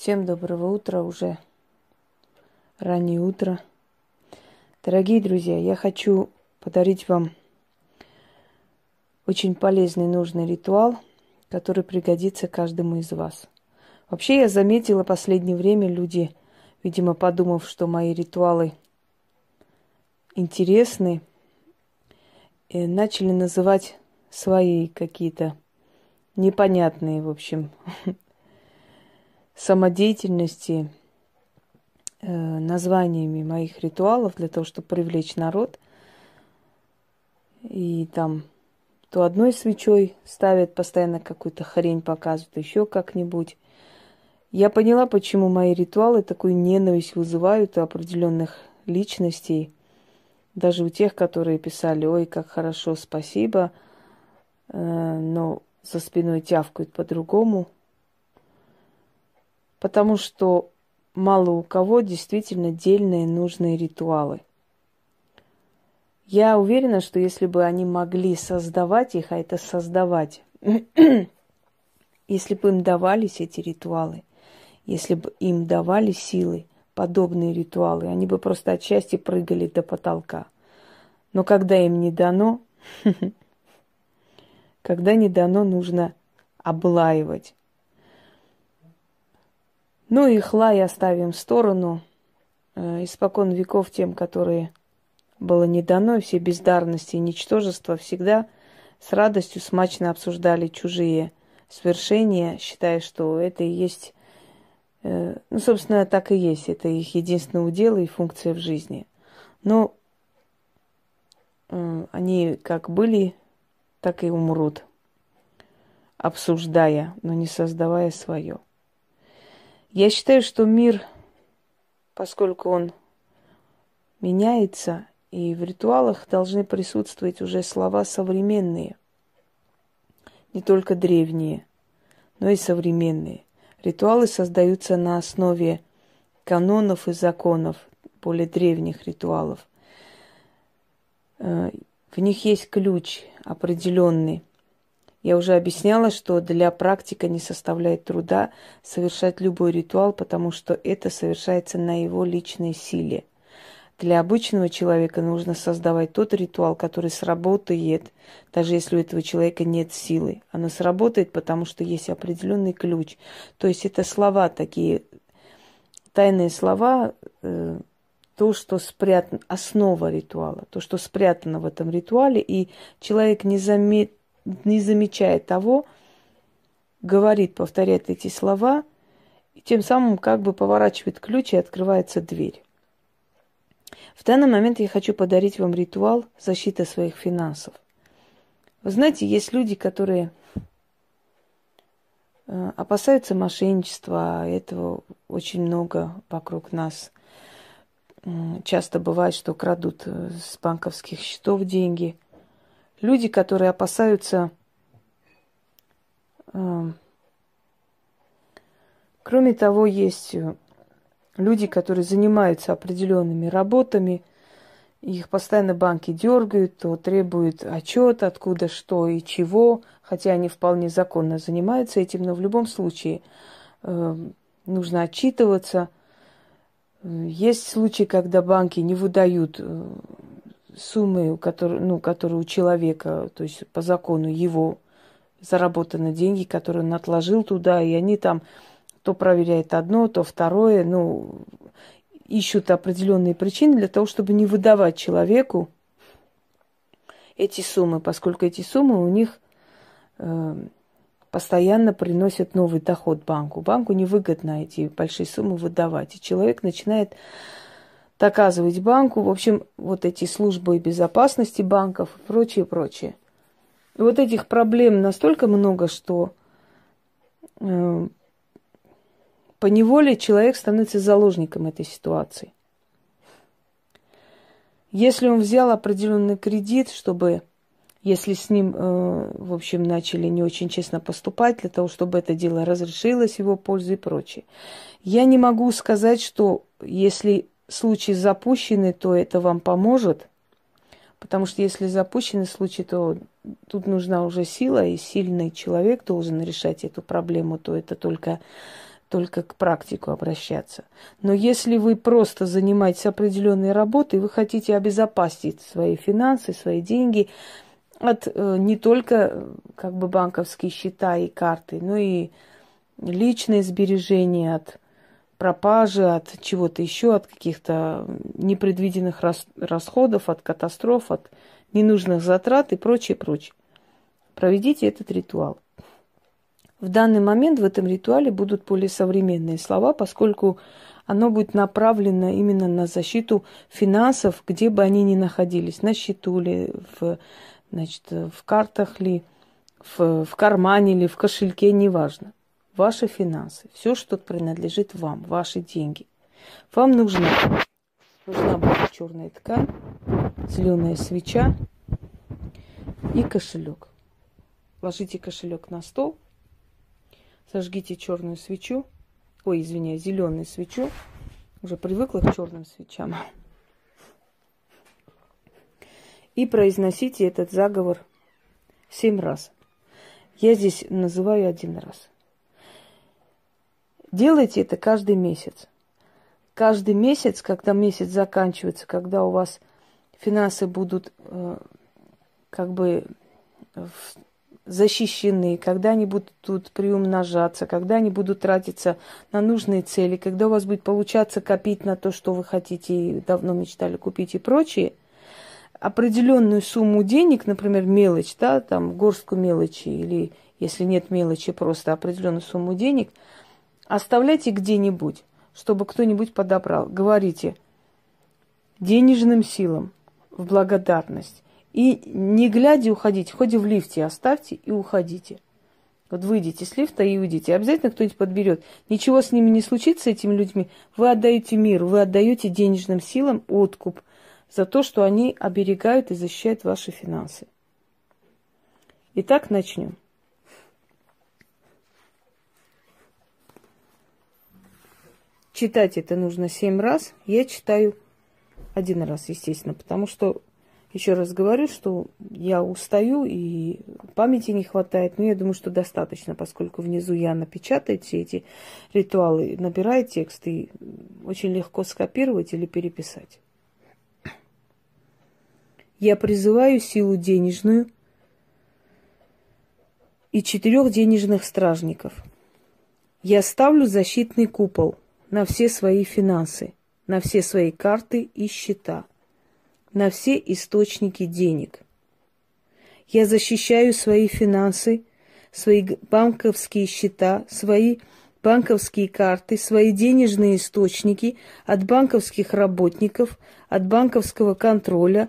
Всем доброго утра, уже раннее утро. Дорогие друзья, я хочу подарить вам очень полезный, нужный ритуал, который пригодится каждому из вас. Вообще, я заметила в последнее время, люди, видимо, подумав, что мои ритуалы интересны, начали называть свои какие-то непонятные, в общем, самодеятельности названиями моих ритуалов для того, чтобы привлечь народ. И там то одной свечой ставят, постоянно какую-то хрень показывают, еще как-нибудь. Я поняла, почему мои ритуалы такую ненависть вызывают у определенных личностей. Даже у тех, которые писали: ой, как хорошо, спасибо, но за спиной тявкают по-другому. Потому что мало у кого действительно дельные, нужные ритуалы. Я уверена, что если бы они могли создавать их, а это создавать, если бы им давались эти ритуалы, если бы им давали силы, подобные ритуалы, они бы просто от счастья прыгали до потолка. Но когда им не дано, когда не дано, нужно облаивать. Ну и хлай оставим в сторону. Испокон веков тем, которые было не дано, и все бездарности и ничтожества всегда с радостью смачно обсуждали чужие свершения, считая, что это и есть... Ну, собственно, так и есть. Это их единственное удел и функция в жизни. Но они как были, так и умрут, обсуждая, но не создавая свое. Я считаю, что мир, поскольку он меняется, и в ритуалах должны присутствовать уже слова современные, не только древние, но и современные. Ритуалы создаются на основе канонов и законов, более древних ритуалов. В них есть ключ определенный. Я уже объясняла, что для практика не составляет труда совершать любой ритуал, потому что это совершается на его личной силе. Для обычного человека нужно создавать тот ритуал, который сработает, даже если у этого человека нет силы. Оно сработает, потому что есть определенный ключ. То есть это слова такие, тайные слова, то, что спрятано, основа ритуала, то, что спрятано в этом ритуале, и человек не замечая того, говорит, повторяет эти слова, и тем самым как бы поворачивает ключ, и открывается дверь. В данный момент я хочу подарить вам ритуал защиты своих финансов. Вы знаете, есть люди, которые опасаются мошенничества, этого очень много вокруг нас. Часто бывает, что крадут с банковских счетов деньги. Люди, которые опасаются, кроме того, есть... Люди, которые занимаются определенными работами, их постоянно банки дергают, то требуют отчет, откуда, что и чего, хотя они вполне законно занимаются этим, но в любом случае нужно отчитываться. Есть случаи, когда банки не выдают суммы, которые у человека, то есть по закону его заработаны деньги, которые он отложил туда, и они там... То проверяет одно, то второе, ищут определенные причины для того, чтобы не выдавать человеку эти суммы, поскольку эти суммы у них постоянно приносят новый доход банку. Банку невыгодно эти большие суммы выдавать, и человек начинает доказывать банку, в общем, вот эти службы безопасности банков и прочее, прочее. И вот этих проблем настолько много, что... Поневоле человек становится заложником этой ситуации. Если он взял определенный кредит, чтобы, если с ним, в общем, начали не очень честно поступать, для того, чтобы это дело разрешилось, его пользу и прочее. Я не могу сказать, что если случаи запущены, то это вам поможет, потому что если запущены случаи, то тут нужна уже сила, и сильный человек должен решать эту проблему, то это только... только к практику обращаться. Но если вы просто занимаетесь определенной работой, вы хотите обезопасить свои финансы, свои деньги от не только как бы банковские счета и карты, но и личные сбережения от пропажи, от чего-то еще, от каких-то непредвиденных расходов, от катастроф, от ненужных затрат и прочее, прочее. Проведите этот ритуал. В данный момент в этом ритуале будут более современные слова, поскольку оно будет направлено именно на защиту финансов, где бы они ни находились, на счету ли, в картах ли, в кармане ли, в кошельке, неважно. Ваши финансы, все, что принадлежит вам, ваши деньги. Вам нужна будет черная ткань, зеленая свеча и кошелек. Ложите кошелек на стол. Зажгите черную свечу. Ой, извиняюсь, зеленую свечу. Уже привыкла к черным свечам. И произносите этот заговор 7 раз. Я здесь называю 1 раз. Делайте это каждый месяц. Каждый месяц, когда месяц заканчивается, когда у вас финансы будут как бы защищены, когда они будут приумножаться, когда они будут тратиться на нужные цели, когда у вас будет получаться копить на то, что вы хотите и давно мечтали купить и прочее, определенную сумму денег, например, мелочь, да, там горстку мелочи или, если нет мелочи, просто определенную сумму денег, оставляйте где-нибудь, чтобы кто-нибудь подобрал. Говорите денежным силам в благодарность. И не глядя уходите, хоть в лифте оставьте и уходите. Вот выйдите с лифта и уйдите. Обязательно кто-нибудь подберет. Ничего с ними не случится, с этими людьми. Вы отдаете миру, вы отдаете денежным силам откуп за то, что они оберегают и защищают ваши финансы. Итак, начнем. Читать это нужно 7 раз. Я читаю 1 раз, естественно, потому что... Еще раз говорю, что я устаю и памяти не хватает, но я думаю, что достаточно, поскольку внизу Яна печатает все эти ритуалы, набирает текст и очень легко скопировать или переписать. Я призываю силу денежную и 4 денежных стражников. Я ставлю защитный купол на все свои финансы, на все свои карты и счета, на все источники денег. Я защищаю свои финансы, свои банковские счета, свои банковские карты, свои денежные источники от банковских работников, от банковского контроля,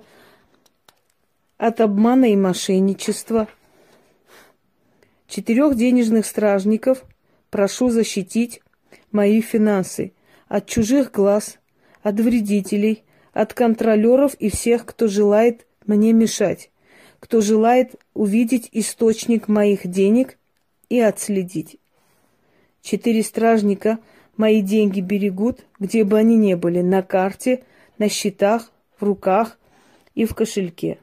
от обмана и мошенничества. 4 денежных стражников прошу защитить мои финансы от чужих глаз, от вредителей, от контролеров и всех, кто желает мне мешать, кто желает увидеть источник моих денег и отследить. 4 стражника мои деньги берегут, где бы они ни были, на карте, на счетах, в руках и в кошельке.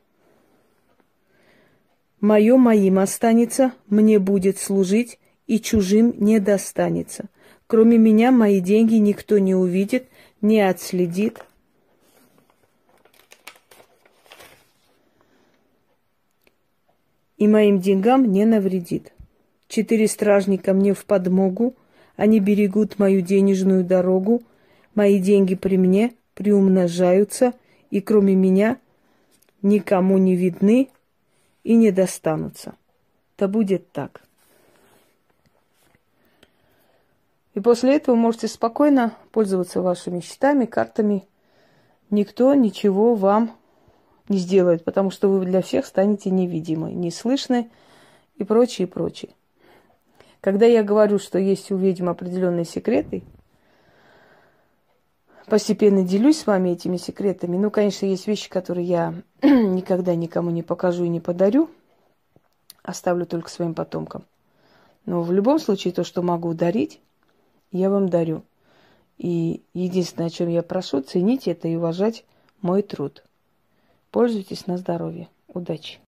Мое моим останется, мне будет служить и чужим не достанется. Кроме меня мои деньги никто не увидит, не отследит. И моим деньгам не навредит. 4 стражника мне в подмогу, они берегут мою денежную дорогу, мои деньги при мне приумножаются, и кроме меня никому не видны и не достанутся. Да будет так. И после этого можете спокойно пользоваться вашими счетами, картами. Никто ничего вам не сделает, потому что вы для всех станете невидимы, неслышны и прочее, прочее. Когда я говорю, что есть у ведьм определенные секреты, постепенно делюсь с вами этими секретами. Ну, конечно, есть вещи, которые я никогда никому не покажу и не подарю, оставлю только своим потомкам. Но в любом случае, то, что могу дарить, я вам дарю. И единственное, о чем я прошу, ценить это и уважать мой труд. Пользуйтесь на здоровье. Удачи!